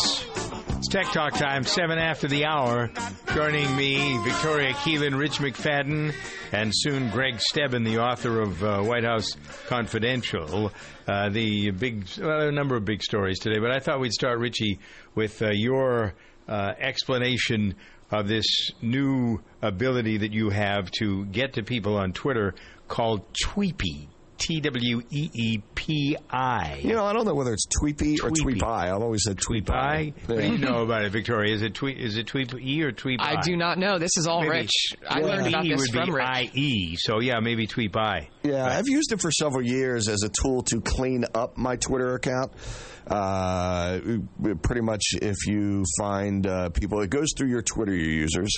friends. It's Tech Talk time, 7 after the hour. Joining me, Victoria Keelan, Rich McFadden, and soon Greg Stebbin, the author of White House Confidential. A number of big stories today, but I thought we'd start, Richie, with your explanation of this new ability that you have to get to people on Twitter called Tweepi. T-W-E-E-P-I. You know, I don't know whether it's Tweepi or Tweepi. I've always said Tweepi. Yeah. What do you know about it, Victoria? Is it Tweepi or Tweepi? I do not know. This is all maybe, Rich. I learned about this from Rich. I-E, so yeah, maybe Tweepi. Yeah, right. I've used it for several years as a tool to clean up my Twitter account. Pretty much if you find people, it goes through your Twitter users,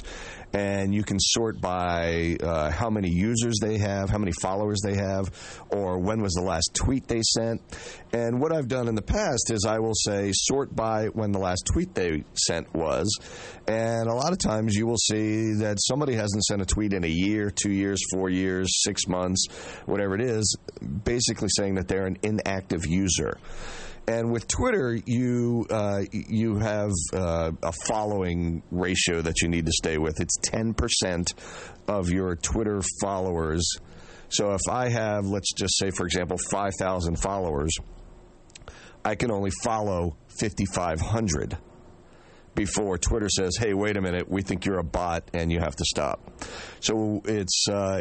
and you can sort by how many users they have, how many followers they have, or when was the last tweet they sent. And what I've done in the past is I will say sort by when the last tweet they sent was. And a lot of times you will see that somebody hasn't sent a tweet in a year, 2 years, 4 years, 6 months, whatever it is, basically saying that they're an inactive user. And with Twitter, you have a following ratio that you need to stay with. It's 10% of your Twitter followers. So if I have, let's just say, for example, 5,000 followers, I can only follow 5,500 before Twitter says, hey, wait a minute, we think you're a bot and you have to stop. So it's a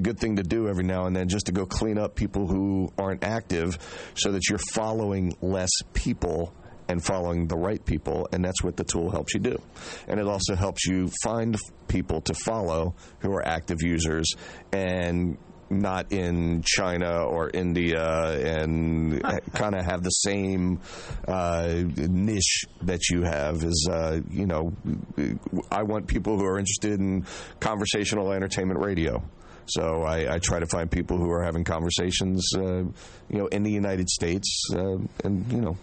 good thing to do every now and then just to go clean up people who aren't active so that you're following less people and following the right people, and that's what the tool helps you do. And it also helps you find people to follow who are active users and not in China or India and kind of have the same niche that you have is, I want people who are interested in conversational entertainment radio. So I try to find people who are having conversations, in the United States Who aren't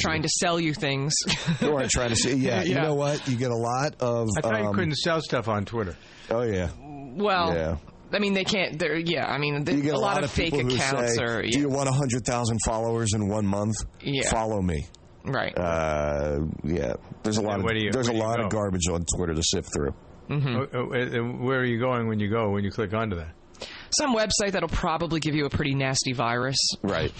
trying to sell you things. Who aren't trying to sell you know what? You get a lot of... I thought you couldn't sell stuff on Twitter. Oh, yeah. Well... Yeah. I mean, they can't. Yeah, I mean, you get a lot of fake accounts. Say, do you want 100,000 followers in 1 month? Yeah. Follow me. Right. There's a lot. Of garbage on Twitter to sift through. Mm-hmm. Where are you going when you click onto that? Some website that'll probably give you a pretty nasty virus. Right.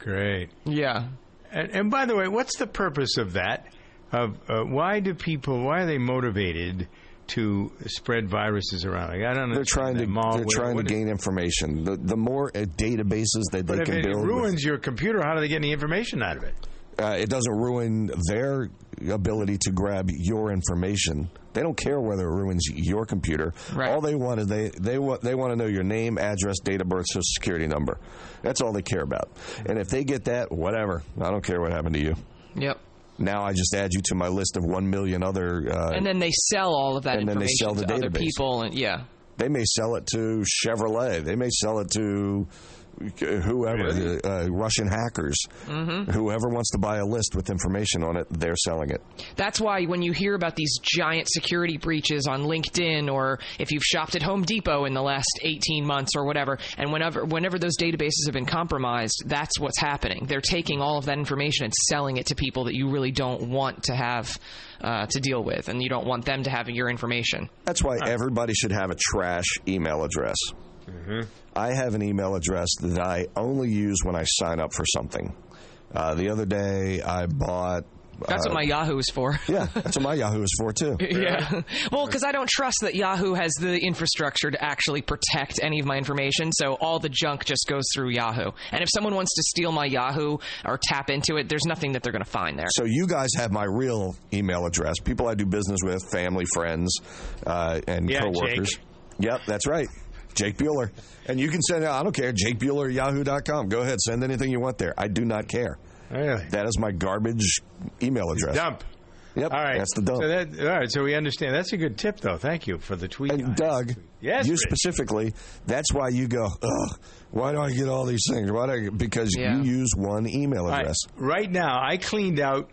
Great. Yeah. And by the way, what's the purpose of that? Why are they motivated to spread viruses around? Like, I don't know. They're trying to gain information. The more databases that they can build. If it ruins your computer, how do they get any information out of it? It doesn't ruin their ability to grab your information. They don't care whether it ruins your computer. Right. All they want is they want to know your name, address, date of birth, social security number. That's all they care about. And if they get that, whatever. I don't care what happened to you. Yep. Now I just add you to my list of 1 million other... and then they sell all of that information to other people. And yeah. They may sell it to Chevrolet. They may sell it to whoever, really? Russian hackers. Mm-hmm. Whoever wants to buy a list with information on it, they're selling it. That's why when you hear about these giant security breaches on LinkedIn or if you've shopped at Home Depot in the last 18 months or whatever, and whenever those databases have been compromised, that's what's happening. They're taking all of that information and selling it to people that you really don't want to have to deal with, and you don't want them to have your information. That's why everybody should have a trash email address. Mm-hmm. I have an email address that I only use when I sign up for something. The other day, I bought... That's what my Yahoo is for. Yeah, that's what my Yahoo is for, too. Yeah. Well, because I don't trust that Yahoo has the infrastructure to actually protect any of my information, so all the junk just goes through Yahoo. And if someone wants to steal my Yahoo or tap into it, there's nothing that they're going to find there. So you guys have my real email address, people I do business with, family, friends, and coworkers. Jake. Yep, that's right. Jake Buehler. And you can send it. I don't care. Jake Buehler, Yahoo.com. Go ahead. Send anything you want there. I do not care. Really? That is my garbage email address. Dump. Yep. All right. That's the dump. So we understand. That's a good tip, though. Thank you for the tweet. And Doug, yes, you specifically, that's why you go, ugh, why do I get all these things? Because you use one email address. Right now, I cleaned out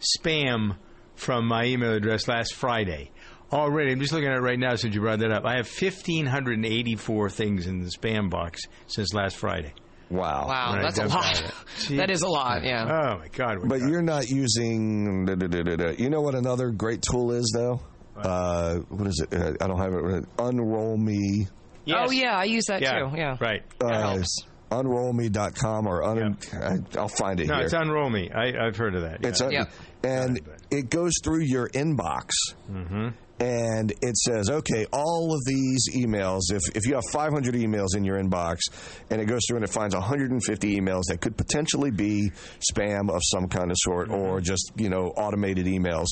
spam from my email address last Friday. Already, I'm just looking at it right now since you brought that up. I have 1,584 things in the spam box since last Friday. Wow. Wow, right, that's a lot. That is a lot, yeah. Oh, my God. But you're not using... You know what another great tool is, though? What is it? I don't have it. UnrollMe. Yes. Oh, yeah, I use that, too. Yeah. Right. UnrollMe.com or... I'll find it here. No, it's UnrollMe. I've heard of that. Yeah. It's and it goes through your inbox. Mm-hmm. And it says, okay, all of these emails, if you have 500 emails in your inbox, and it goes through and it finds 150 emails that could potentially be spam of some kind of sort or just, automated emails,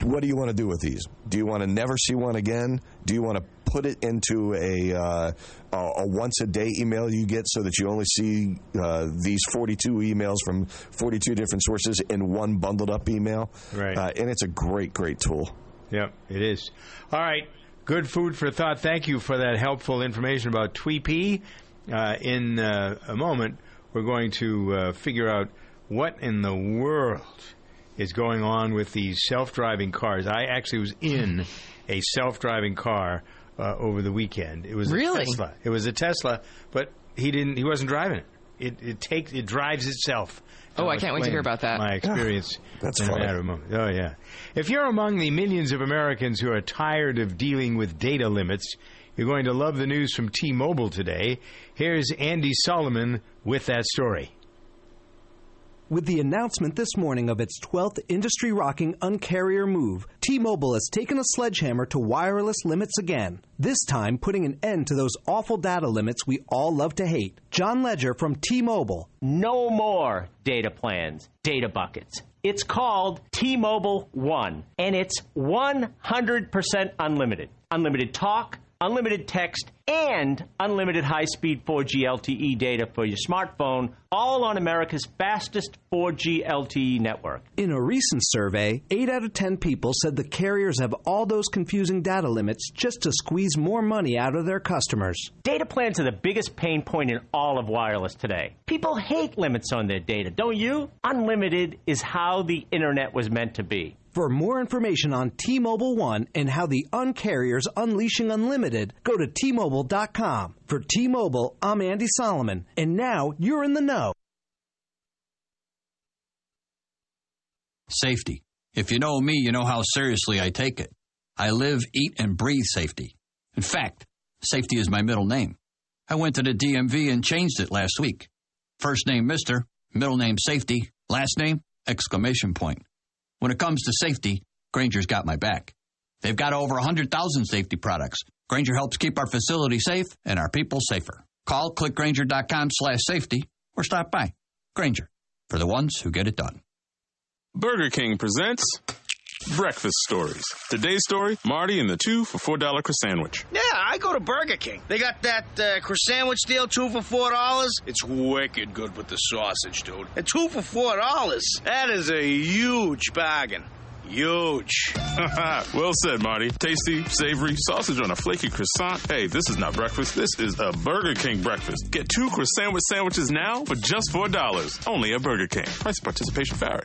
what do you want to do with these? Do you want to never see one again? Do you want to put it into a once-a-day email you get so that you only see these 42 emails from 42 different sources in one bundled-up email? Right. And it's a great, great tool. Yep, it is. All right, good food for thought. Thank you for that helpful information about Tweepi. In a moment, we're going to figure out what in the world is going on with these self-driving cars. I actually was in a self-driving car over the weekend. It was a Tesla. It was a Tesla, but he wasn't driving it. It drives itself. Oh, I can't wait to hear about that. My experience. That's funny. Oh, yeah. If you're among the millions of Americans who are tired of dealing with data limits, you're going to love the news from T-Mobile today. Here's Andy Solomon with that story. With the announcement this morning of its 12th industry-rocking uncarrier move, T-Mobile has taken a sledgehammer to wireless limits again, this time putting an end to those awful data limits we all love to hate. John Ledger from T-Mobile. No more data plans, data buckets. It's called T-Mobile One, and it's 100% unlimited. Unlimited talk, unlimited text, and unlimited high-speed 4G LTE data for your smartphone, all on America's fastest 4G LTE network. In a recent survey, 8 out of 10 people said the carriers have all those confusing data limits just to squeeze more money out of their customers. Data plans are the biggest pain point in all of wireless today. People hate limits on their data, don't you? Unlimited is how the Internet was meant to be. For more information on T-Mobile One and how the Un-Carrier's unleashing unlimited, go to T-Mobile.com. For T-Mobile, I'm Andy Solomon, and now you're in the know. Safety. If you know me, you know how seriously I take it. I live, eat, and breathe safety. In fact, safety is my middle name. I went to the DMV and changed it last week. First name, Mr., middle name, Safety, last name, ! When it comes to safety, Grainger's got my back. They've got over 100,000 safety products. Grainger helps keep our facility safe and our people safer. Call clickgrainger.com/safety or stop by. Grainger, for the ones who get it done. Burger King presents Breakfast Stories. Today's story, Marty and the 2 for $4 croissant sandwich. Yeah, I go to Burger King. They got that croissant sandwich deal, 2 for $4. It's wicked good with the sausage, dude. And 2 for $4, that is a huge bargain. Huge. Well said, Marty. Tasty, savory, sausage on a flaky croissant. Hey, this is not breakfast. This is a Burger King breakfast. Get 2 croissant sandwiches now for just $4. Only at Burger King. Price participation varies.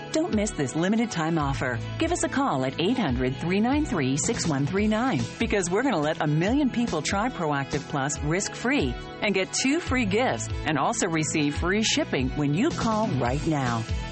Don't miss this limited time offer. Give us a call at 800-393-6139 because we're going to let 1 million people try Proactive Plus risk-free and get 2 free gifts and also receive free shipping when you call right now.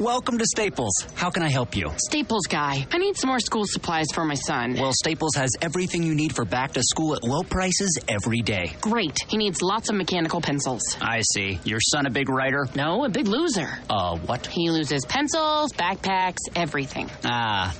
Welcome to Staples. How can I help you? Staples guy, I need some more school supplies for my son. Well, Staples has everything you need for back to school at low prices every day. Great. He needs lots of mechanical pencils. I see. Your son a big writer? No, a big loser. What? He loses pencils, backpacks, everything.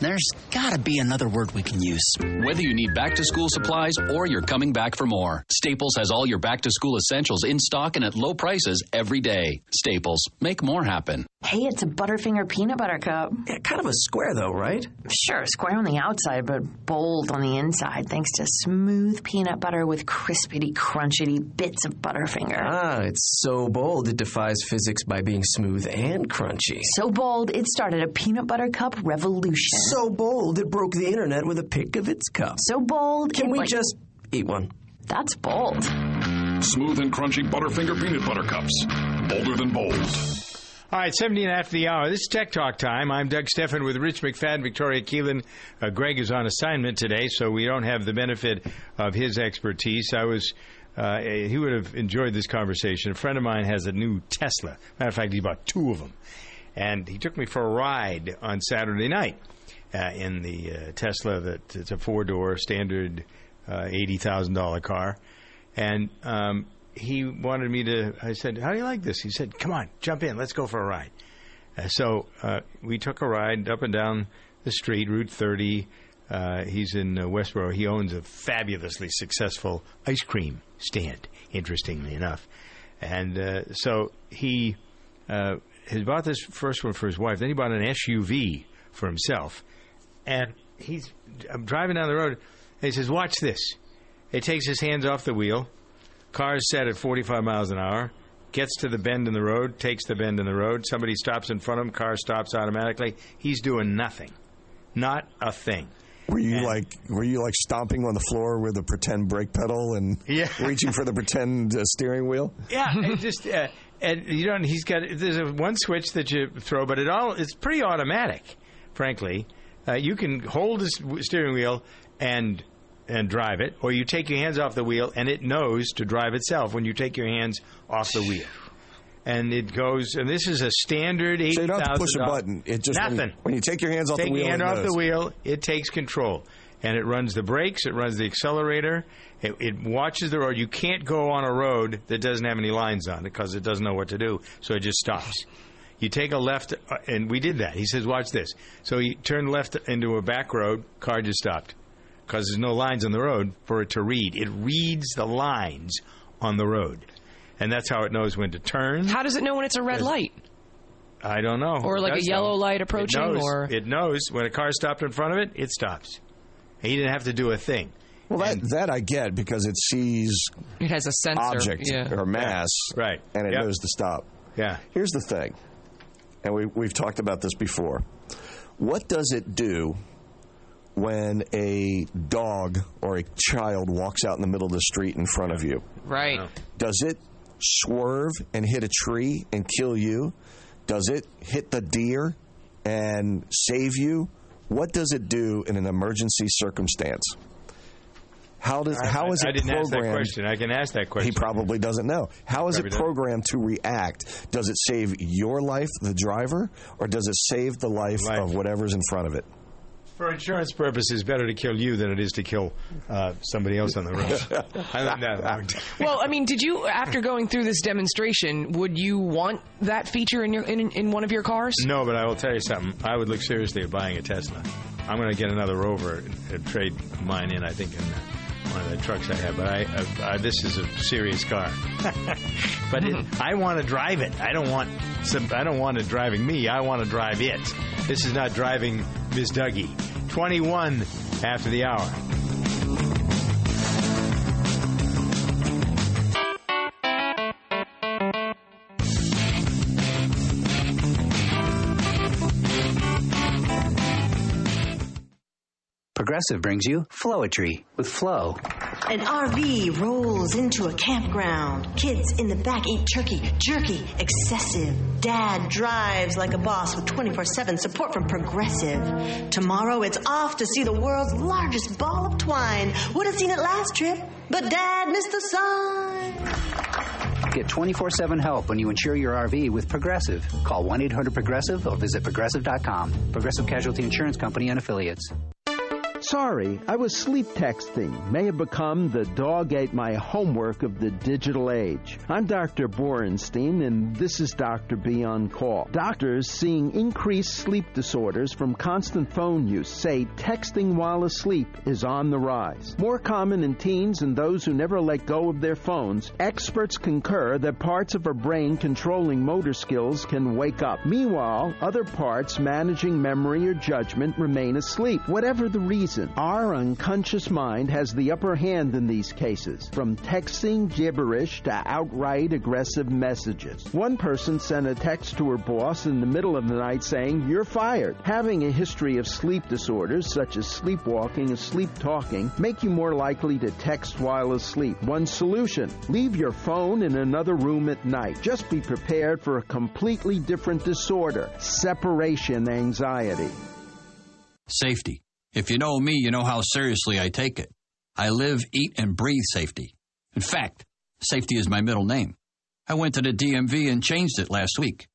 There's gotta be another word we can use. Whether you need back to school supplies or you're coming back for more, Staples has all your back to school essentials in stock and at low prices every day. Staples, make more happen. Hey, it's a Butterfinger peanut butter cup. Yeah, kind of a square, though, right? Sure, square on the outside, but bold on the inside, thanks to smooth peanut butter with crispity, crunchity bits of Butterfinger. Ah, it's so bold it defies physics by being smooth and crunchy. So bold it started a peanut butter cup revolution. So bold it broke the internet with a pic of its cup. So bold Can we just eat one? That's bold. Smooth and crunchy Butterfinger peanut butter cups. Bolder than bold. All right, 17 after the hour. This is Tech Talk time. I'm Doug Steffen with Rich McFadden, Victoria Keelan. Greg is on assignment today, so we don't have the benefit of his expertise. He would have enjoyed this conversation. A friend of mine has a new Tesla. Matter of fact, he bought two of them. And he took me for a ride on Saturday night in the Tesla. It's a four-door, standard $80,000 car. And he wanted me to, I said, how do you like this? He said, come on, jump in. Let's go for a ride. So we took a ride up and down the street, Route 30. He's in Westboro. He owns a fabulously successful ice cream stand, interestingly enough. And so he has bought this first one for his wife. Then he bought an SUV for himself. And I'm driving down the road, and he says, watch this. He takes his hands off the wheel. Car's set at 45 miles an hour, gets to the bend in the road, takes the bend in the road. Somebody stops in front of him, car stops automatically. He's doing nothing. Not a thing. Were you stomping on the floor with a pretend brake pedal and reaching for the pretend steering wheel? Yeah, it just and you don't. He's got there's one switch that you throw, but it's pretty automatic. Frankly, you can hold the steering wheel and drive it, or you take your hands off the wheel, and it knows to drive itself when you take your hands off the wheel. And it goes, and this is a standard $80,000. So you don't have to push a button. It just nothing. When you take your hands off the wheel, it takes control. And it runs the brakes, it runs the accelerator, it watches the road. You can't go on a road that doesn't have any lines on it because it doesn't know what to do, so it just stops. You take a left, and we did that. He says, watch this. So he turned left into a back road, car just stopped. Because there's no lines on the road for it to read. It reads the lines on the road. And that's how it knows when to turn. How does it know when it's a red light? I don't know. Or like a yellow light approaching? It knows. When a car stopped in front of it, it stops. And you didn't have to do a thing. Well, that I get because it sees it has a sensor. Or mass, right. And it knows to stop. Yeah. Here's the thing, and we've talked about this before. What does it do when a dog or a child walks out in the middle of the street in front of you? Right. Does it swerve and hit a tree and kill you? Does it hit the deer and save you? What does it do in an emergency circumstance? How is it programmed? I didn't ask that question. I can ask that question. He probably doesn't know. How is it programmed to react? Does it save your life, the driver, or does it save the life of whatever's in front of it? For insurance purposes, better to kill you than it is to kill somebody else on the road. I learned that long time. Well, I mean, did you, after going through this demonstration, would you want that feature in one of your cars? No, but I will tell you something. I would look seriously at buying a Tesla. I'm going to get another Rover and trade mine in, I think, in one of the trucks I have. But this is a serious car. But I want to drive it. I don't want it driving me. I want to drive it. This is not driving Ms. Dougie. 21 after the hour. Progressive brings you Flowetry with Flow. An RV rolls into a campground. Kids in the back eat jerky, excessive. Dad drives like a boss with 24/7 support from Progressive. Tomorrow it's off to see the world's largest ball of twine. Would have seen it last trip, but Dad missed the sign. Get 24/7 help when you insure your RV with Progressive. Call 1-800-PROGRESSIVE or visit Progressive.com. Progressive Casualty Insurance Company and affiliates. Sorry, I was sleep texting. May have become the dog ate my homework of the digital age. I'm Dr. Borenstein, and this is Dr. B on Call. Doctors seeing increased sleep disorders from constant phone use say texting while asleep is on the rise. More common in teens and those who never let go of their phones, experts concur that parts of our brain controlling motor skills can wake up. Meanwhile, other parts managing memory or judgment remain asleep. Whatever the reason, our unconscious mind has the upper hand in these cases, from texting gibberish to outright aggressive messages. One person sent a text to her boss in the middle of the night saying, "You're fired." Having a history of sleep disorders such as sleepwalking and sleep talking make you more likely to text while asleep. One solution: leave your phone in another room at night. Just be prepared for a completely different disorder, separation anxiety. Safety. If you know me, you know how seriously I take it. I live, eat, and breathe safety. In fact, safety is my middle name. I went to the DMV and changed it last week.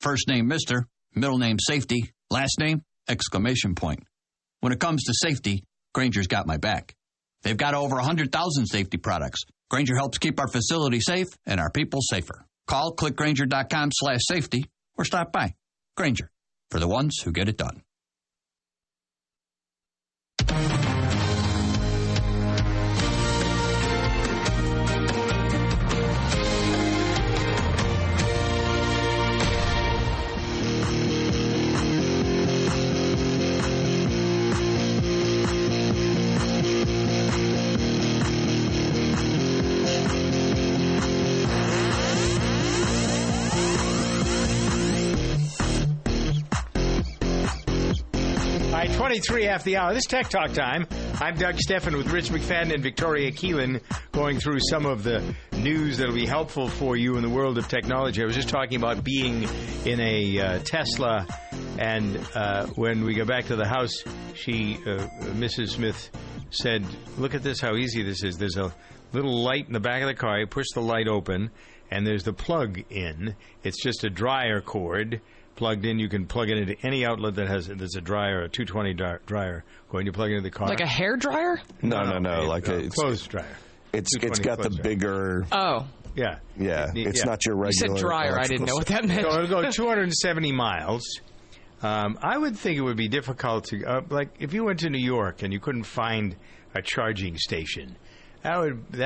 First name Mr., middle name Safety, last name ! When it comes to safety, Grainger's got my back. They've got over 100,000 safety products. Grainger helps keep our facility safe and our people safer. Call clickgrainger.com/safety or stop by. Grainger, for the ones who get it done. All right, 23 after the hour. This is Tech Talk time. I'm Doug Steffen with Rich McFadden and Victoria Keelan, going through some of the news that will be helpful for you in the world of technology. I was just talking about being in a Tesla, and when we go back to the house, she, Mrs. Smith said, "Look at this, how easy this is. There's a little light in the back of the car. You push the light open, and there's the plug in. It's just a dryer cord. Plugged in, you can plug it into any outlet that has a dryer, a 220 dryer. When you plug it into the car, like a hair dryer? No. Like a clothes dryer. It's got the bigger. Oh. Yeah. Not your regular. You said dryer. I didn't know what that meant. So it'll go 270 miles. I would think it would be difficult to like if you went to New York and you couldn't find a charging station. That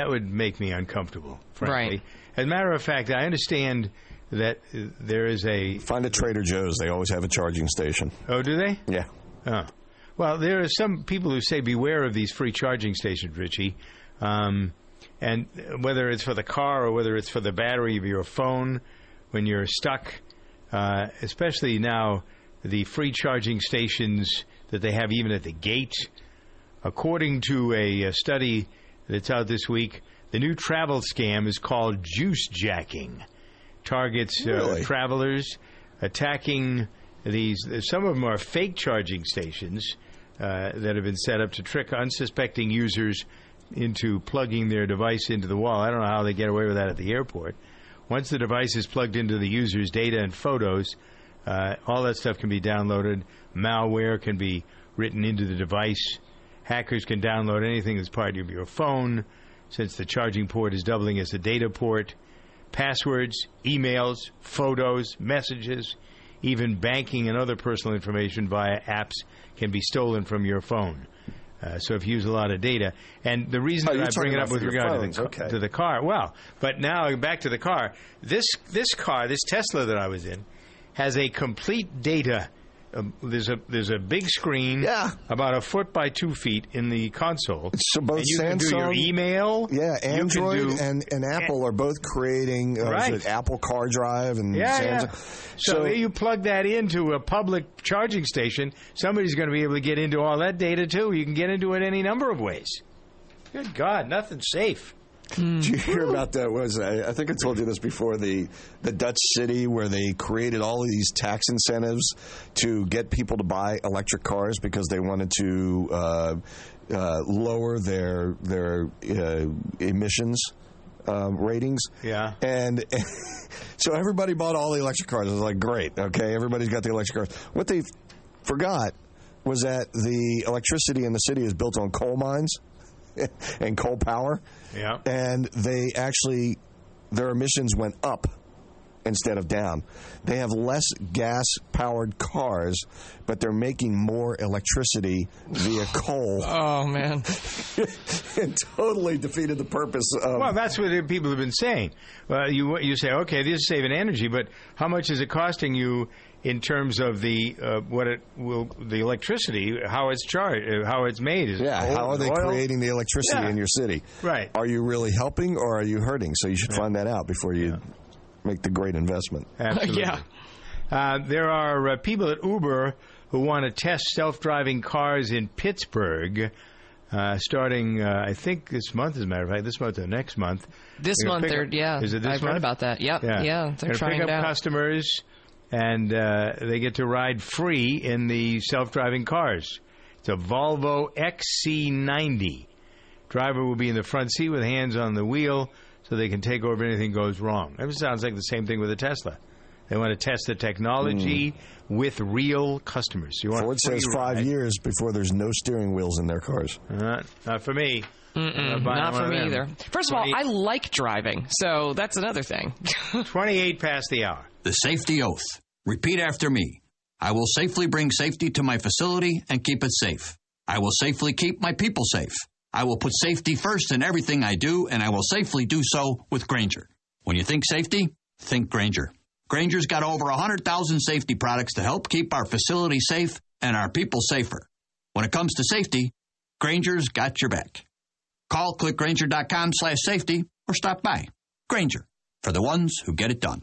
would make me uncomfortable, frankly. Right. As a matter of fact, I understand that there is a... Find a Trader Joe's. They always have a charging station. Oh, do they? Yeah. Oh. Well, there are some people who say beware of these free charging stations, Richie. And whether it's for the car or whether it's for the battery of your phone, when you're stuck, especially now, the free charging stations that they have even at the gate. According to a study that's out this week, the new travel scam is called juice jacking. Targets really? Travelers attacking these. Some of them are fake charging stations that have been set up to trick unsuspecting users into plugging their device into the wall. I don't know how they get away with that at the airport. Once the device is plugged into the user's data and photos, all that stuff can be downloaded. Malware can be written into the device. Hackers can download anything that's part of your phone, since the charging port is doubling as a data port. Passwords, emails, photos, messages, even banking and other personal information via apps can be stolen from your phone. So if you use a lot of data. And the reason that I bring it up with regard to the car, well, but now back to the car. This car, this Tesla that I was in, has a complete data. There's a big screen, about a foot by 2 feet in the console. So both and you Samsung, can do your email, Android and Apple are both creating Apple CarDrive and Samsung. Yeah. So you plug that into a public charging station, somebody's going to be able to get into all that data too. You can get into it any number of ways. Good God, nothing's safe. Did you hear about that? I think I told you this before, the Dutch city where they created all of these tax incentives to get people to buy electric cars because they wanted to lower their emissions ratings. Yeah. And so everybody bought all the electric cars. It was like, great, okay, everybody's got the electric cars. What they forgot was that the electricity in the city is built on coal mines and coal power. Yeah. And they actually, their emissions went up instead of down. They have less gas-powered cars, but they're making more electricity via coal. Oh, man. It totally defeated the purpose of... Well, that's what people have been saying. You say, okay, this is saving energy, but how much is it costing you in terms of the what it will, the electricity, how it's charged, how it's made? How are they creating the electricity in your city? Right. Are you really helping or are you hurting? So you should find that out before you... Yeah. Make the great investment. Absolutely. Yeah. There are people at Uber who want to test self-driving cars in Pittsburgh starting, I think, this month, as a matter of fact, this month or next month. This month, Is it this month? I've heard about that. Yep. Yeah. They're trying to pick up customers, and they get to ride free in the self-driving cars. It's a Volvo XC90. Driver will be in the front seat with hands on the wheel, so they can take over if anything goes wrong. That sounds like the same thing with a Tesla. They want to test the technology with real customers. Ford says 5 years before there's no steering wheels in their cars. Not for me. Not for me either. First of all, I like driving, so that's another thing. 28 past the hour. The safety oath. Repeat after me. I will safely bring safety to my facility and keep it safe. I will safely keep my people safe. I will put safety first in everything I do, and I will safely do so with Grainger. When you think safety, think Grainger. Grainger's got over 100,000 safety products to help keep our facility safe and our people safer. When it comes to safety, Grainger's got your back. Call clickgrainger.com/safety or stop by. Grainger, for the ones who get it done.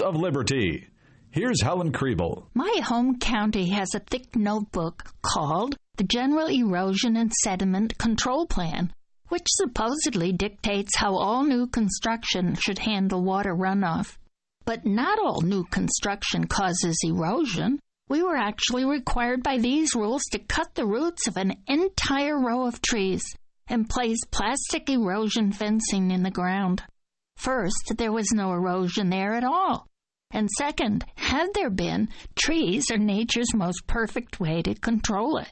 of Liberty. Here's Helen Kriebel. My home county has a thick notebook called the General Erosion and Sediment Control Plan, which supposedly dictates how all new construction should handle water runoff. But not all new construction causes erosion. We were actually required by these rules to cut the roots of an entire row of trees and place plastic erosion fencing in the ground. First, there was no erosion there at all. And second, had there been, trees are nature's most perfect way to control it.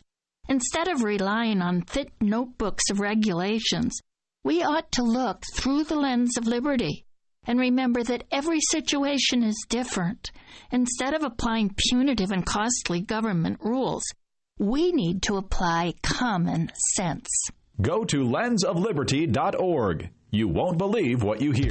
Instead of relying on thick notebooks of regulations, we ought to look through the lens of liberty and remember that every situation is different. Instead of applying punitive and costly government rules, we need to apply common sense. Go to lensofliberty.org. You won't believe what you hear.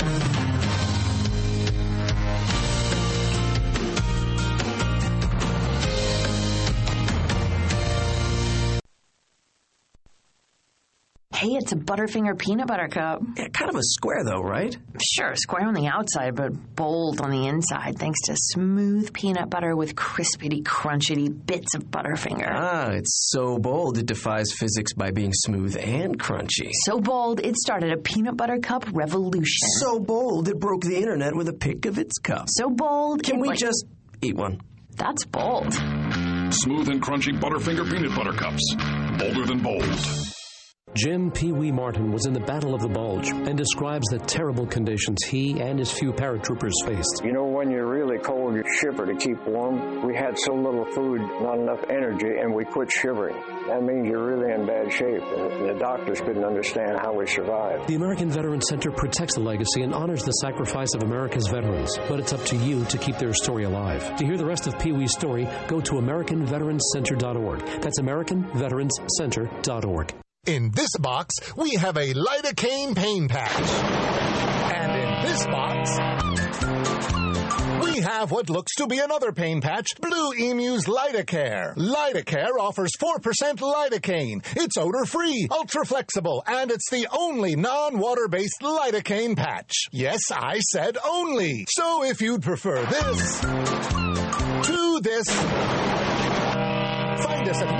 Hey, it's a Butterfinger peanut butter cup. Yeah, kind of a square, though, right? Sure, square on the outside, but bold on the inside, thanks to smooth peanut butter with crispity, crunchity bits of Butterfinger. Ah, it's so bold it defies physics by being smooth and crunchy. So bold it started a peanut butter cup revolution. So bold it broke the internet with a pic of its cup. So bold... Can we just eat one? That's bold. Smooth and crunchy Butterfinger peanut butter cups. Bolder than bold. Jim Pee Wee Martin was in the Battle of the Bulge and describes the terrible conditions he and his few paratroopers faced. You know, when you're really cold, you shiver to keep warm. We had so little food, not enough energy, and we quit shivering. That means you're really in bad shape. The doctors couldn't understand how we survived. The American Veterans Center protects the legacy and honors the sacrifice of America's veterans. But it's up to you to keep their story alive. To hear the rest of Pee Wee's story, go to AmericanVeteransCenter.org. That's AmericanVeteransCenter.org. In this box, we have a lidocaine pain patch. And in this box... We have what looks to be another pain patch, Blue Emu's Lidocare. Lidocare offers 4% lidocaine. It's odor-free, ultra-flexible, and it's the only non-water-based lidocaine patch. Yes, I said only. So if you'd prefer this to this, find us at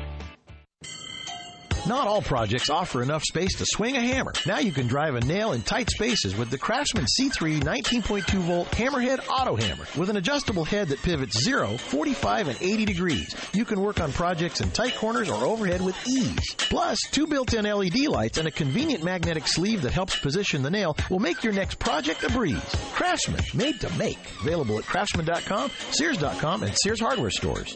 Not all projects offer enough space to swing a hammer. Now you can drive a nail in tight spaces with the Craftsman C3 19.2-volt Hammerhead Auto Hammer. With an adjustable head that pivots 0, 45, and 80 degrees, you can work on projects in tight corners or overhead with ease. Plus, two built-in LED lights and a convenient magnetic sleeve that helps position the nail will make your next project a breeze. Craftsman, made to make. Available at craftsman.com, sears.com, and Sears hardware stores.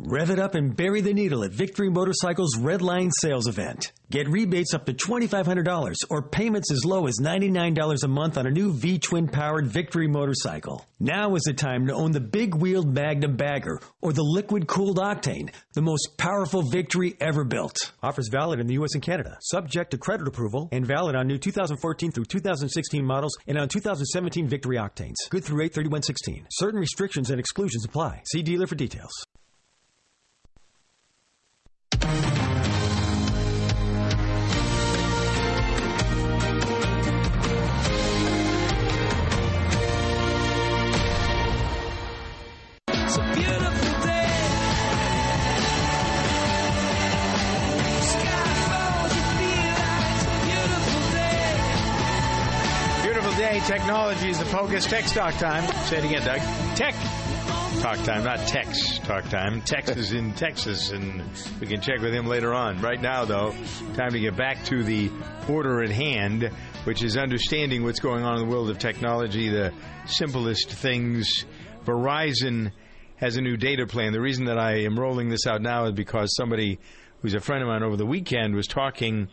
Rev it up and bury the needle at Victory Motorcycles' Redline Sales Event. Get rebates up to $2,500 or payments as low as $99 a month on a new V-twin-powered Victory motorcycle. Now is the time to own the big-wheeled Magnum Bagger or the liquid-cooled Octane, the most powerful Victory ever built. Offers valid in the U.S. and Canada, subject to credit approval, and valid on new 2014 through 2016 models and on 2017 Victory Octanes. Good through 8/31/16. Certain restrictions and exclusions apply. See dealer for details. Technology is the focus. Tech talk time. Say it again, Doug. Tech talk time, not text talk time. Tex is in Texas, and we can check with him later on. Right now, though, time to get back to the order at hand, which is understanding what's going on in the world of technology, the simplest things. Verizon has a new data plan. The reason that I am rolling this out now is because somebody who's a friend of mine over the weekend was talking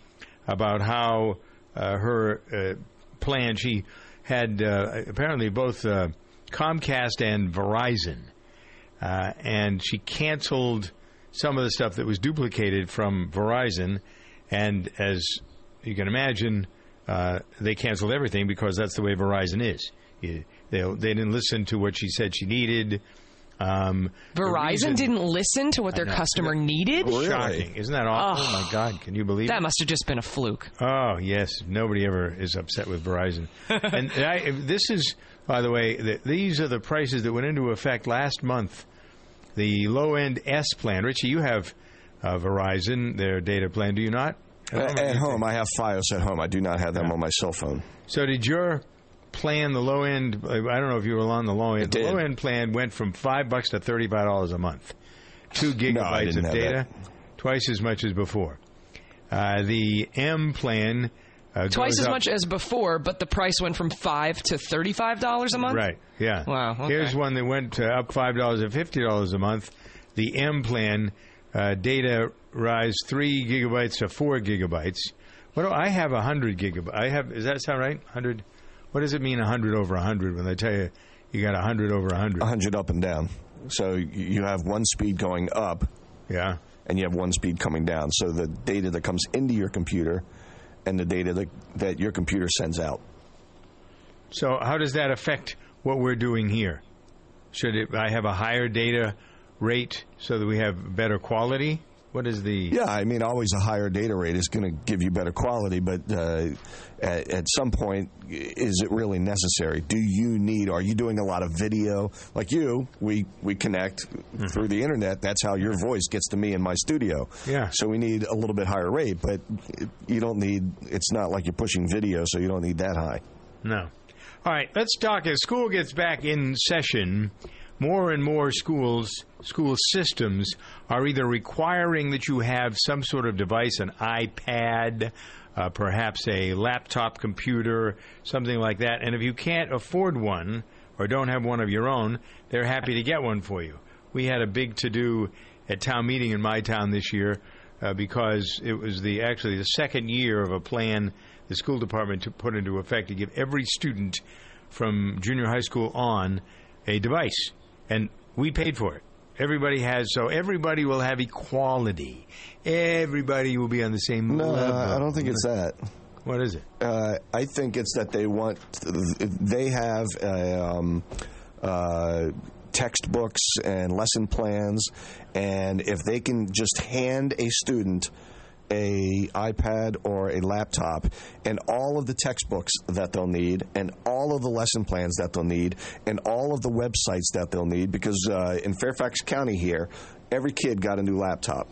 about how her plan, she had apparently both Comcast and Verizon, and she canceled some of the stuff that was duplicated from Verizon, and as you can imagine, they canceled everything because that's the way Verizon is. They didn't listen to what she said she needed. Verizon didn't listen to what their customer needed? Really? Shocking. Isn't that awful? Oh, my God. Can you believe that? That must have just been a fluke. Oh, yes. Nobody ever is upset with Verizon. And this is, by the way, these are the prices that went into effect last month. The low-end S plan. Richie, you have Verizon, their data plan. Do you not? At home. I have Fios at home. I do not have them on my cell phone. So did your plan, the low end, I don't know if you were on the low end. The low end plan went from $5 to $35 a month. 2 gigabytes of data, twice as much as before. The M plan twice as much as before, but the price went from $5 to $35 a month? Right, yeah. Wow. Okay. Here's one that went up $5 to $50 a month. The M plan, data rise 3 gigabytes to 4 gigabytes. What do I have? 100 gigabytes. I have, does that sound right? 100 What does it mean 100 over 100 when they tell you you got 100 over 100? 100 up and down. So you have one speed going up. Yeah. And you have one speed coming down. So the data that comes into your computer and the data that your computer sends out. So how does that affect what we're doing here? I have a higher data rate so that we have better quality? What is the... Yeah, I mean, always a higher data rate is going to give you better quality, but at some point, is it really necessary? Do you need... Are you doing a lot of video? Like you, we connect through the internet. That's how your voice gets to me in my studio. Yeah. So we need a little bit higher rate, but you don't need... It's not like you're pushing video, so you don't need that high. No. All right, let's talk. As school gets back in session, more and more school systems are either requiring that you have some sort of device, an iPad, perhaps a laptop computer, something like that. And if you can't afford one or don't have one of your own, they're happy to get one for you. We had a big to-do at town meeting in my town this year because it was actually the second year of a plan the school department to put into effect to give every student from junior high school on a device. And we paid for it. Everybody has, so everybody will have equality. Everybody will be on the same level. No, I don't think it's that. What is it? I think it's that they have textbooks and lesson plans, and if they can just hand a student a iPad or a laptop and all of the textbooks that they'll need and all of the lesson plans that they'll need and all of the websites that they'll need, because in Fairfax County here, every kid got a new laptop.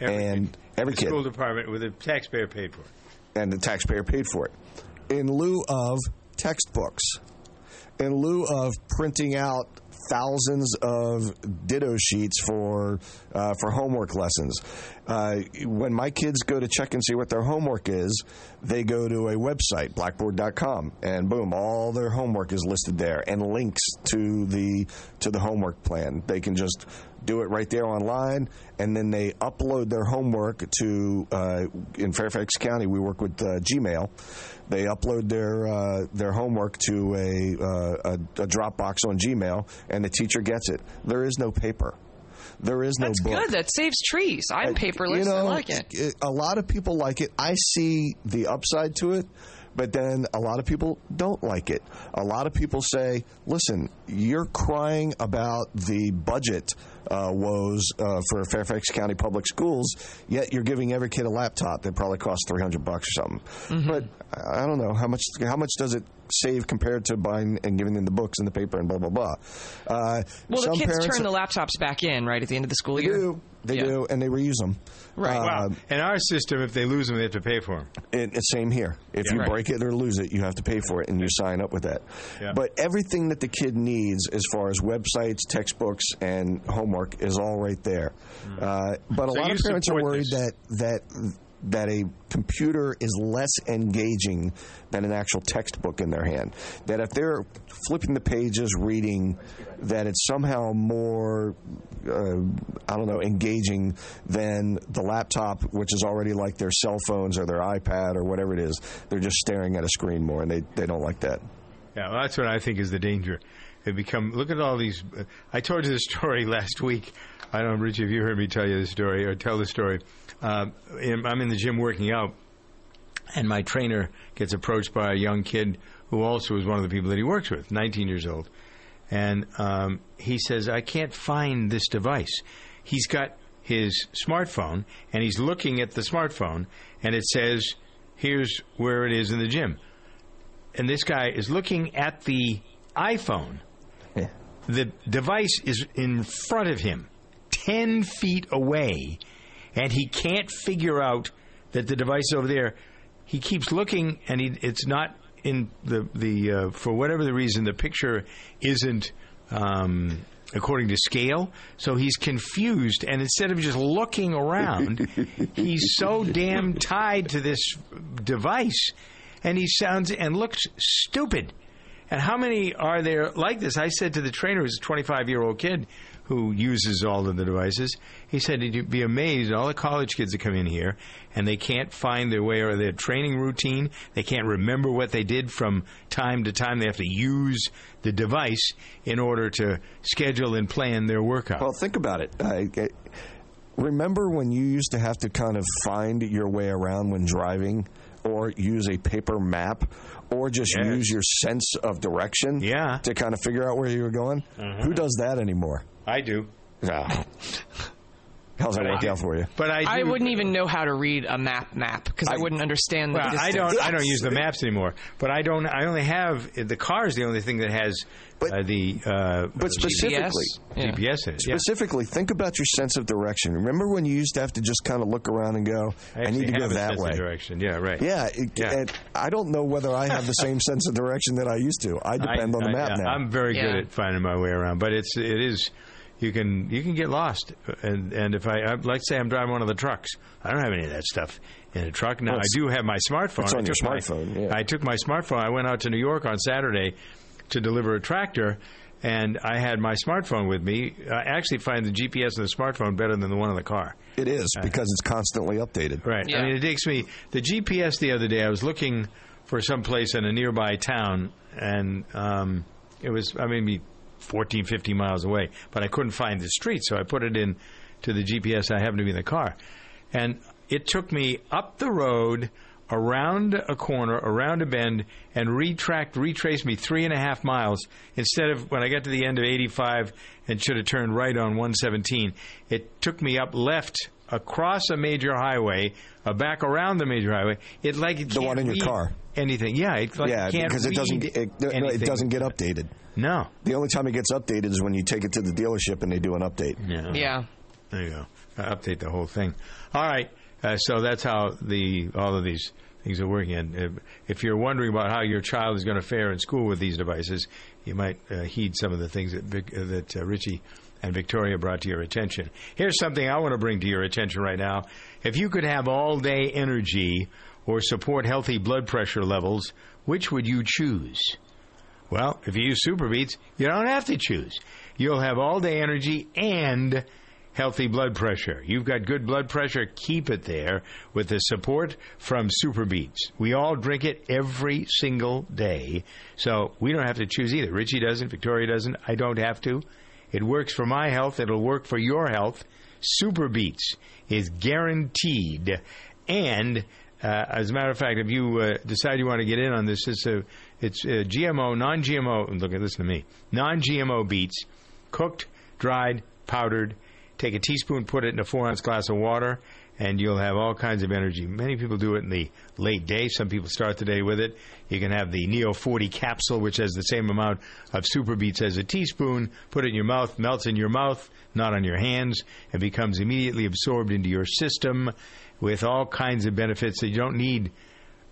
Every kid. The school department with a taxpayer paid for it. And the taxpayer paid for it. In lieu of textbooks, in lieu of printing out thousands of ditto sheets for homework lessons. When my kids go to check and see what their homework is, they go to a website, blackboard.com, and boom, all their homework is listed there and links to the homework plan. They can just do it right there online, and then they upload their homework to, in Fairfax County, we work with Gmail. They upload their homework to a Dropbox on Gmail, and the teacher gets it. There is no paper. There is no book. That's good. That saves trees. I'm paperless. I like it. A lot of people like it. I see the upside to it, but then a lot of people don't like it. A lot of people say, listen, you're crying about the budget woes for Fairfax County Public Schools, yet you're giving every kid a laptop that probably costs $300 or something. Mm-hmm. But I don't know how much does it save compared to buying and giving them the books and the paper and blah, blah, blah. Well, the kids turn the laptops back in, right, at the end of the school year? They do, and they reuse them. Right. Well, in our system, if they lose them, they have to pay for them. Same here. If you break it or lose it, you have to pay for it, and you sign up with that. Yeah. But everything that the kid needs as far as websites, textbooks, and homework is all right there. Mm. But a lot of parents are worried that a computer is less engaging than an actual textbook in their hand. That if they're flipping the pages, reading, that it's somehow more, engaging than the laptop, which is already like their cell phones or their iPad or whatever it is. They're just staring at a screen more, and they don't like that. Yeah, well, that's what I think is the danger. Look at all these. I told you this story last week. I don't know, Rich, if you heard me tell you the story or tell the story. I'm in the gym working out, and my trainer gets approached by a young kid who also is one of the people that he works with, 19 years old. And he says, I can't find this device. He's got his smartphone, and he's looking at the smartphone, and it says, here's where it is in the gym. And this guy is looking at the iPhone. Yeah. The device is in front of him, 10 feet away, and he can't figure out that the device over there. He keeps looking, and it's not in the for whatever the reason, the picture isn't according to scale. So he's confused, and instead of just looking around, he's so damn tied to this device, and he sounds and looks stupid. And how many are there like this? I said to the trainer, who's a 25-year-old kid who uses all of the devices, he said, you'd be amazed, all the college kids that come in here, and they can't find their way or their training routine. They can't remember what they did from time to time. They have to use the device in order to schedule and plan their workout. Well, think about it. Remember when you used to have to kind of find your way around when driving, or use a paper map, or just use your sense of direction to kind of figure out where you were going? Uh-huh. Who does that anymore? I do. Yeah. How's that work out for you? But I wouldn't even know how to read a map because I wouldn't understand the distance. I don't use the maps anymore. But I only have the car is the only thing that has but specifically GPS in it. Specifically, think about your sense of direction. Remember when you used to have to just kind of look around and go, I need to go that way. Direction, yeah, right. Yeah, I don't know whether I have the same sense of direction that I used to. I depend on the map now. I'm very good at finding my way around, but it is. You can get lost, and if I let's say I'm driving one of the trucks, I don't have any of that stuff in a truck now. I do have my smartphone. It's on your smartphone. I took my smartphone. I went out to New York on Saturday to deliver a tractor, and I had my smartphone with me. I actually find the GPS in the smartphone better than the one in the car. It is because it's constantly updated. Right. Yeah. I mean, it takes me the GPS the other day. I was looking for some place in a nearby town, and it was 14, 15 miles away, but I couldn't find the street, so I put it in to the GPS. I happened to be in the car, and it took me up the road, around a corner, around a bend, and retraced me 3.5 miles instead of when I got to the end of 85 and should have turned right on 117. It took me up left across a major highway, back around the major highway. It like it the can't one in your car. Anything, yeah, it, like, yeah, it can't because it doesn't. It doesn't get updated. No, the only time it gets updated is when you take it to the dealership and they do an update. Yeah, there you go. Update the whole thing. All right, so that's how all of these things are working. And if you're wondering about how your child is going to fare in school with these devices, you might heed some of the things that Richie and Victoria brought to your attention. Here's something I want to bring to your attention right now. If you could have all day energy or support healthy blood pressure levels, which would you choose? Well, if you use Super Beats, you don't have to choose. You'll have all-day energy and healthy blood pressure. You've got good blood pressure. Keep it there with the support from Super Beats. We all drink it every single day, so we don't have to choose either. Richie doesn't. Victoria doesn't. I don't have to. It works for my health. It'll work for your health. Super Beats is guaranteed. And as a matter of fact, if you decide you want to get in on this, it's GMO, non-GMO. Listen to me. Non-GMO beets, cooked, dried, powdered. Take a teaspoon, put it in a 4-ounce glass of water, and you'll have all kinds of energy. Many people do it in the late day. Some people start the day with it. You can have the Neo 40 capsule, which has the same amount of Super Beets as a teaspoon. Put it in your mouth, melts in your mouth, not on your hands, and becomes immediately absorbed into your system with all kinds of benefits. So you don't need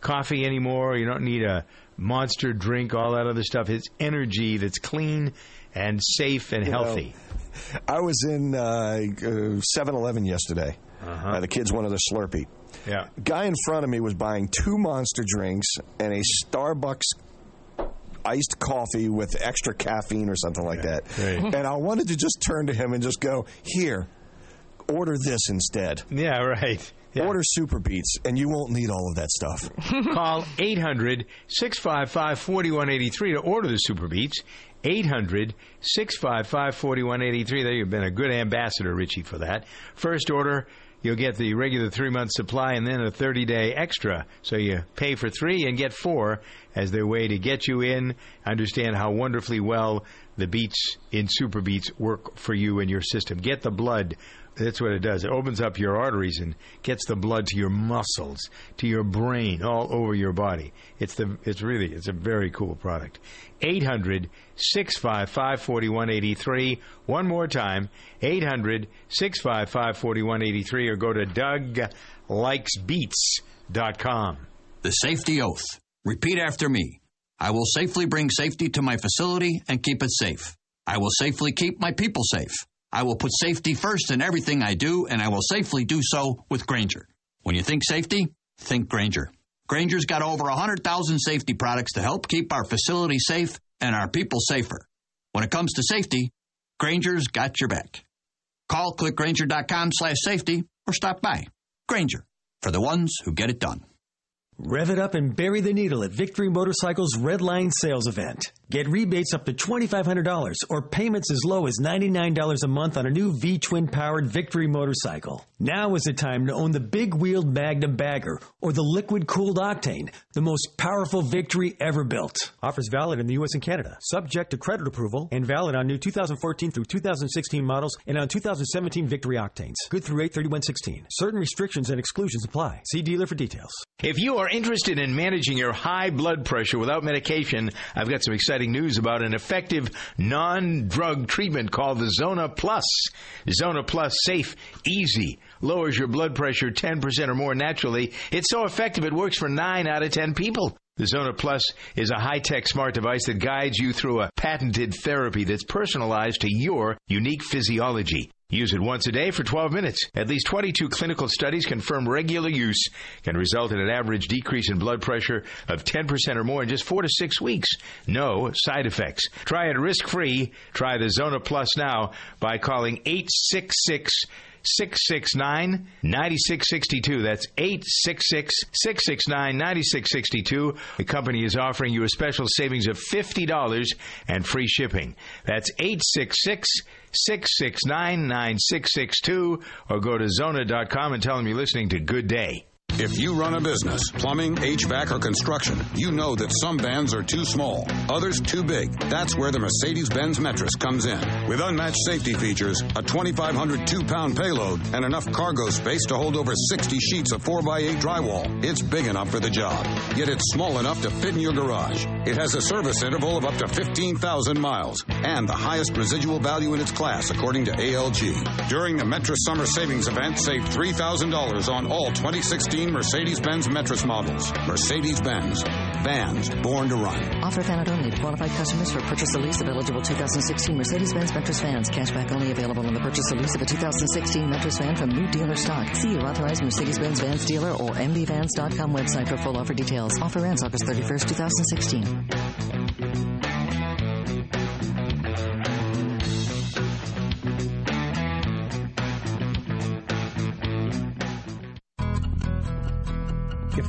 coffee anymore. You don't need a monster drink, all that other stuff. It's energy that's clean and safe and healthy. I was in 7-Eleven yesterday. Uh-huh. The kids wanted a Slurpee. Yeah. Guy in front of me was buying 2 monster drinks and a Starbucks iced coffee with extra caffeine or something like that. Right. And I wanted to just turn to him and just go, here, order this instead. Yeah, right. Yeah. Order Super Beets, and you won't need all of that stuff. Call 800-655-4183 to order the Super Beets. 800-655-4183. There, you've been a good ambassador, Richie, for that. First order, you'll get the regular 3-month supply and then a 30-day extra. So you pay for 3 and get 4 as their way to get you in, understand how wonderfully well the beets in Super Beets work for you and your system. Get the blood. That's what it does. It opens up your arteries and gets the blood to your muscles, to your brain, all over your body. It's a very cool product. 800-655-4183. One more time, 800-655-4183, or go to DougLikesBeats.com. The Safety Oath. Repeat after me. I will safely bring safety to my facility and keep it safe. I will safely keep my people safe. I will put safety first in everything I do, and I will safely do so with Grainger. When you think safety, think Grainger. Grainger's got over 100,000 safety products to help keep our facility safe and our people safer. When it comes to safety, Grainger's got your back. Call clickgrainger.com/safety or stop by. Grainger, for the ones who get it done. Rev it up and bury the needle at Victory Motorcycles' Red Line Sales Event. Get rebates up to $2,500 or payments as low as $99 a month on a new V-twin-powered Victory motorcycle. Now is the time to own the big-wheeled Magnum Bagger or the liquid-cooled Octane, the most powerful Victory ever built. Offers valid in the U.S. and Canada, subject to credit approval, and valid on new 2014 through 2016 models and on 2017 Victory Octanes. Good through 8/31/16. Certain restrictions and exclusions apply. See dealer for details. If you are interested in managing your high blood pressure without medication, I've got some exciting news about an effective non-drug treatment called the Zona Plus. Zona Plus, safe, easy, lowers your blood pressure 10% or more naturally. It's so effective it works for 9 out of 10 people. The Zona Plus is a high-tech smart device that guides you through a patented therapy that's personalized to your unique physiology. Use it once a day for 12 minutes. At least 22 clinical studies confirm regular use can result in an average decrease in blood pressure of 10% or more in just 4 to 6 weeks. No side effects. Try it risk-free. Try the Zona Plus now by calling 866-669-9662. That's 866-669-9662. The company is offering you a special savings of $50 and free shipping. That's 866-669-9662, or go to Zona.com and tell them you're listening to Good Day. If you run a business, plumbing, HVAC, or construction, you know that some vans are too small, others too big. That's where the Mercedes-Benz Metris comes in. With unmatched safety features, a 2,500 two-pound payload, and enough cargo space to hold over 60 sheets of 4x8 drywall, it's big enough for the job. Yet it's small enough to fit in your garage. It has a service interval of up to 15,000 miles and the highest residual value in its class, according to ALG. During the Metris Summer Savings Event, save $3,000 on all 2016 Mercedes-Benz Metris models. Mercedes-Benz. Vans born to run. Offer valid only to qualified customers for purchase or lease of eligible 2016 Mercedes-Benz Metris vans. Cashback only available on the purchase or lease of a 2016 Metris van from new dealer stock. See your authorized Mercedes-Benz Vans dealer or mbvans.com website for full offer details. Offer ends August 31st, 2016. If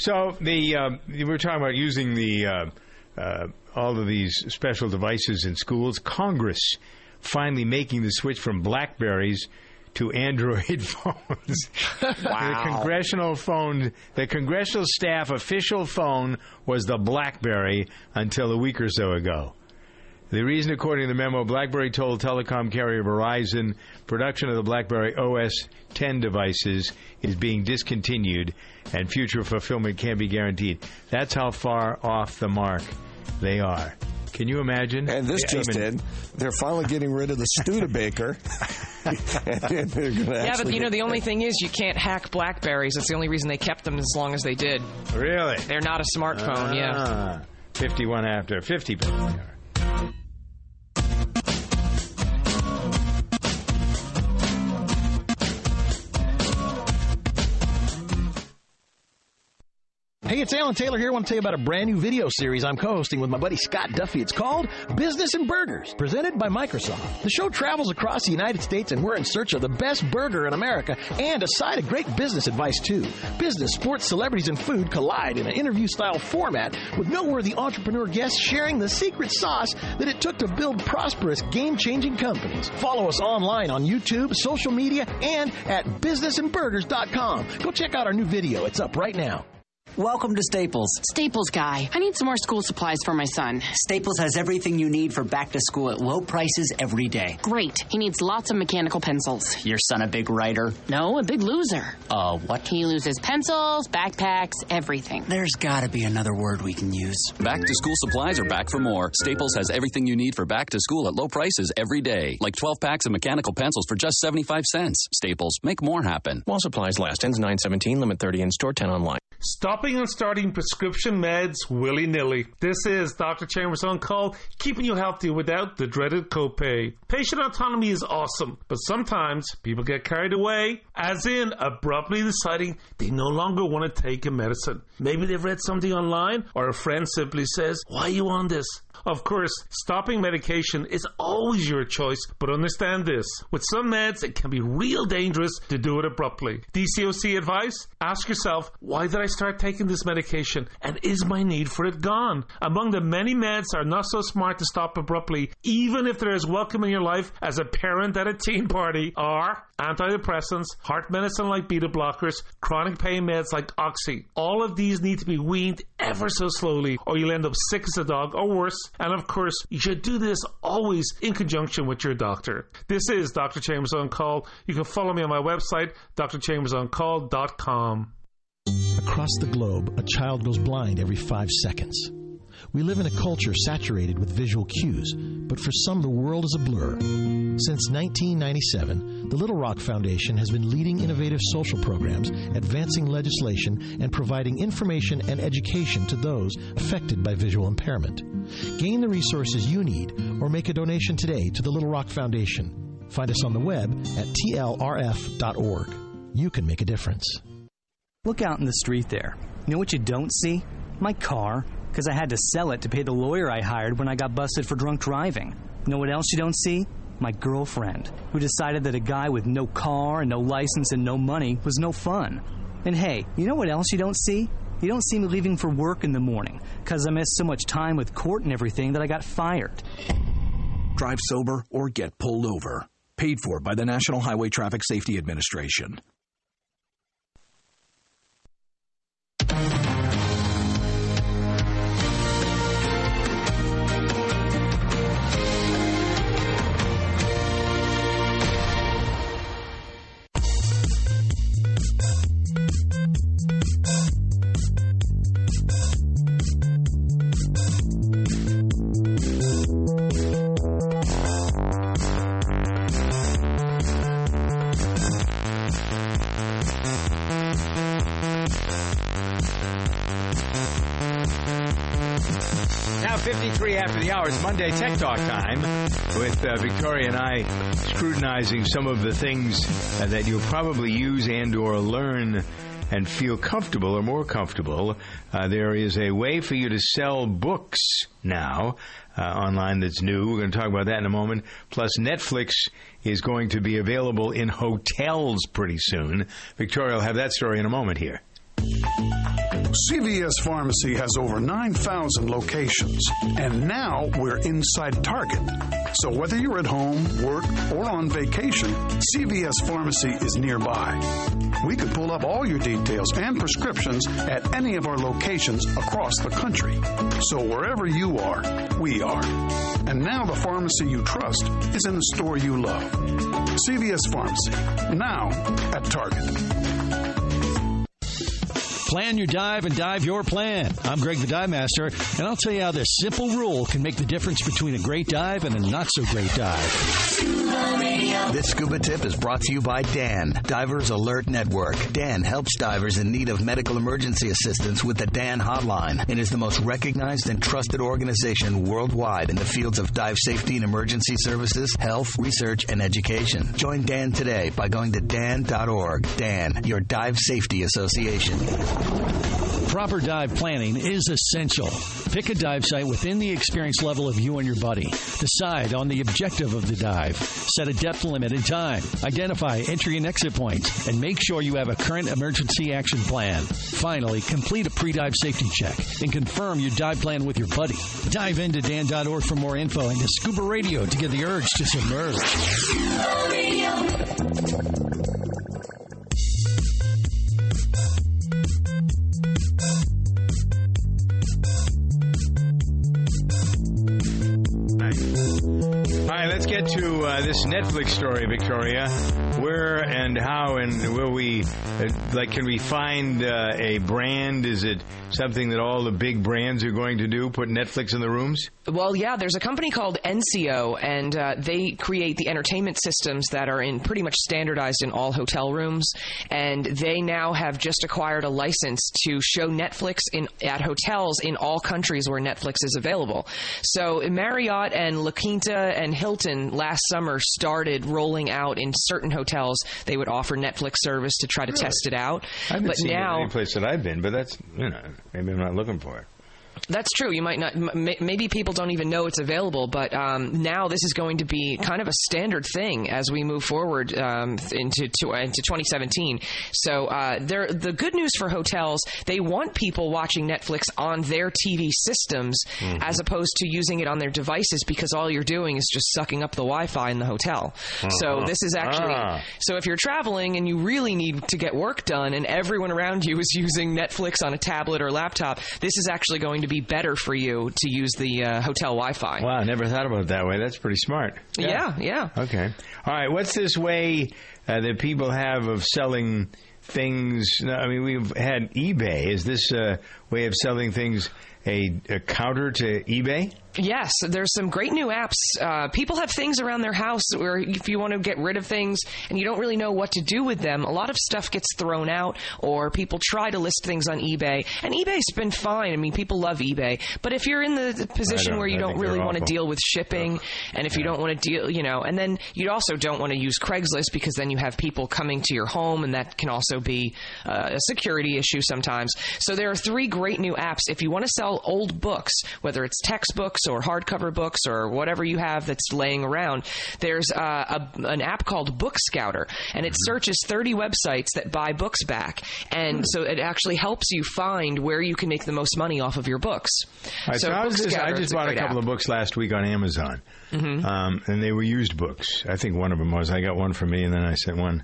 So we were talking about using all of these special devices in schools. Congress finally making the switch from BlackBerries to Android phones. Wow. The congressional staff official phone was the BlackBerry until a week or so ago. The reason, according to the memo, BlackBerry told telecom carrier Verizon production of the BlackBerry OS 10 devices is being discontinued and future fulfillment can't be guaranteed. That's how far off the mark they are. Can you imagine? And this just in, they're finally getting rid of the Studebaker. Yeah, but the only thing is you can't hack BlackBerries. That's the only reason they kept them as long as they did. Really? They're not a smartphone, yeah. 51 after 50 people. Hey, it's Alan Taylor here. I want to tell you about a brand new video series I'm co-hosting with my buddy Scott Duffy. It's called Business and Burgers, presented by Microsoft. The show travels across the United States, and we're in search of the best burger in America and a side of great business advice, too. Business, sports, celebrities, and food collide in an interview-style format with noteworthy entrepreneur guests sharing the secret sauce that it took to build prosperous, game-changing companies. Follow us online on YouTube, social media, and at businessandburgers.com. Go check out our new video. It's up right now. Welcome to Staples. Staples guy. I need some more school supplies for my son. Staples has everything you need for back to school at low prices every day. Great. He needs lots of mechanical pencils. Your son a big writer? No, a big loser. What? He loses pencils, backpacks, everything. There's gotta be another word we can use. Back to school supplies are back for more. Staples has everything you need for back to school at low prices every day. Like 12 packs of mechanical pencils for just 75 cents. Staples, make more happen. While supplies last, ends 9/17, limit 30 in store, 10 online. Stopping and starting prescription meds willy-nilly. This is Dr. Chambers on Call, keeping you healthy without the dreaded copay. Patient autonomy is awesome, but sometimes people get carried away, as in abruptly deciding they no longer want to take a medicine. Maybe they've read something online, or a friend simply says, "Why are you on this?" Of course, stopping medication is always your choice, but understand this. With some meds, it can be real dangerous to do it abruptly. DCOC advice? Ask yourself, why did I start taking this medication, and is my need for it gone? Among the many meds are not so smart to stop abruptly, even if they're as welcome in your life as a parent at a teen party, are antidepressants, heart medicine like beta blockers, chronic pain meds like Oxy. All of these need to be weaned ever so slowly, or you'll end up sick as a dog, or worse. And of course, you should do this always in conjunction with your doctor. This is Dr. Chambers on Call. You can follow me on my website, drchambersoncall.com. Across the globe, a child goes blind every 5 seconds. We live in a culture saturated with visual cues, but for some, the world is a blur. Since 1997, the Little Rock Foundation has been leading innovative social programs, advancing legislation, and providing information and education to those affected by visual impairment. Gain the resources you need or make a donation today to the Little Rock Foundation. Find us on the web at tlrf.org. You can make a difference. Look out in the street there. You know what you don't see? My car, because I had to sell it to pay the lawyer I hired when I got busted for drunk driving. You know what else you don't see? My girlfriend, who decided that a guy with no car and no license and no money was no fun. And hey, you know what else you don't see? You don't see me leaving for work in the morning, because I missed so much time with court and everything that I got fired. Drive sober or get pulled over. Paid for by the National Highway Traffic Safety Administration. After the hours, Monday Tech Talk time with Victoria and I scrutinizing some of the things that you'll probably use and or learn and feel comfortable or more comfortable. There is a way for you to sell books now online that's new. We're going to talk about that in a moment. Plus, Netflix is going to be available in hotels pretty soon. Victoria will have that story in a moment here. CVS Pharmacy has over 9,000 locations, and now we're inside Target. So whether you're at home, work, or on vacation, CVS Pharmacy is nearby. We could pull up all your details and prescriptions at any of our locations across the country. So wherever you are, we are. And now the pharmacy you trust is in the store you love. CVS Pharmacy, now at Target. Plan your dive and dive your plan. I'm Greg the Dive Master, and I'll tell you how this simple rule can make the difference between a great dive and a not-so-great dive. Scuba Radio. This scuba tip is brought to you by DAN, Divers Alert Network. DAN helps divers in need of medical emergency assistance with the DAN hotline and is the most recognized and trusted organization worldwide in the fields of dive safety and emergency services, health, research, and education. Join DAN today by going to dan.org. DAN, your dive safety association. Proper dive planning is essential. Pick a dive site within the experience level of you and your buddy. Decide on the objective of the dive. Set a depth limit and time. Identify entry and exit points. And make sure you have a current emergency action plan. Finally, complete a pre-dive safety check and confirm your dive plan with your buddy. Dive into dan.org for more info and to Scuba Radio to get the urge to submerge. Scuba Radio. All right, let's get to this Netflix story, Victoria. Where and how and will we, can we find a brand? Is it something that all the big brands are going to do, put Netflix in the rooms? Well, yeah, there's a company called Enseo, and they create the entertainment systems that are in pretty much standardized in all hotel rooms, and they now have just acquired a license to show Netflix at hotels in all countries where Netflix is available. So Marriott and La Quinta and Hilton last summer started rolling out in certain hotels. They would offer Netflix service to try to test it out. I haven't seen it in any place that I've been, but that's, maybe I'm not looking for it. That's true. You might not. Maybe people don't even know it's available, but now this is going to be kind of a standard thing as we move forward into 2017. So the good news for hotels, they want people watching Netflix on their TV systems as opposed to using it on their devices, because all you're doing is just sucking up the Wi-Fi in the hotel. Uh-huh. So this is actually so if you're traveling and you really need to get work done and everyone around you is using Netflix on a tablet or laptop, this is actually going to be better for you to use the hotel Wi-Fi. Wow, I never thought about it that way. That's pretty smart. Yeah. Okay. All right, what's this way that people have of selling things? I mean, we've had eBay. Is this a way of selling things a counter to eBay? Yes, there's some great new apps. People have things around their house where if you want to get rid of things and you don't really know what to do with them, a lot of stuff gets thrown out, or people try to list things on eBay. And eBay's been fine. I mean, people love eBay. But if you're in the position where you don't really want to deal with shipping, and if you don't want to deal, and then you also don't want to use Craigslist, because then you have people coming to your home, and that can also be a security issue sometimes. So there are three great new apps. If you want to sell old books, whether it's textbooks or hardcover books or whatever you have that's laying around, there's an app called Book Scouter, and it searches 30 websites that buy books back, and so it actually helps you find where you can make the most money off of your books. Right, so I just bought a couple of books last week on Amazon, and they were used books. I think one of them was. I got one for me, and then I sent one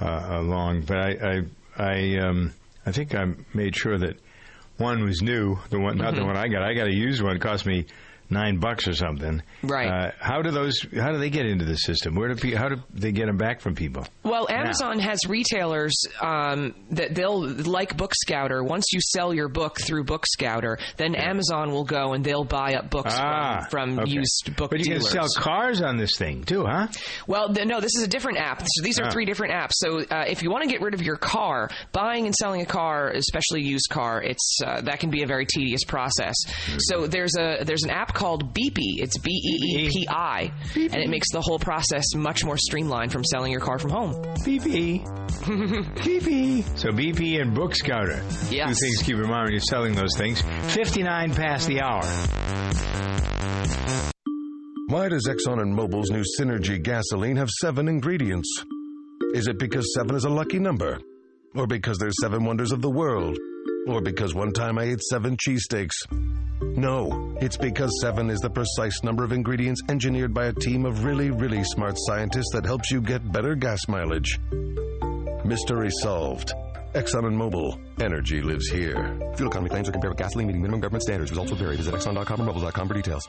along. But I think I made sure that one was new. The one, not the one I got. I got a used one. It cost me $9 or something. Right. How do they get into the system? How do they get them back from people? Well, Amazon has retailers that they'll, like Book Scouter, once you sell your book through Book Scouter, then Amazon will go and they'll buy up books from used book dealers. But you can sell cars on this thing too, huh? Well, no, this is a different app. So these are three different apps. So if you want to get rid of your car, buying and selling a car, especially used car, it's that can be a very tedious process. So there's an app called Beepi. It's B-E-E-P-I. Beepi. And it makes the whole process much more streamlined from selling your car from home. Beepi. Beepi. So Beepi and Book Scouter. Yes. Two things to keep in mind when you're selling those things. 59 past the hour. Why does Exxon and Mobil's new Synergy gasoline have 7 ingredients? Is it because 7 is a lucky number? Or because there's 7 wonders of the world? Or because one time I ate 7 cheesesteaks? No, it's because 7 is the precise number of ingredients engineered by a team of really, really smart scientists that helps you get better gas mileage. Mystery solved. Exxon and Mobil. Energy lives here. Fuel economy claims are compared with gasoline meeting minimum government standards. Results will vary. Visit Exxon.com or Mobil.com for details.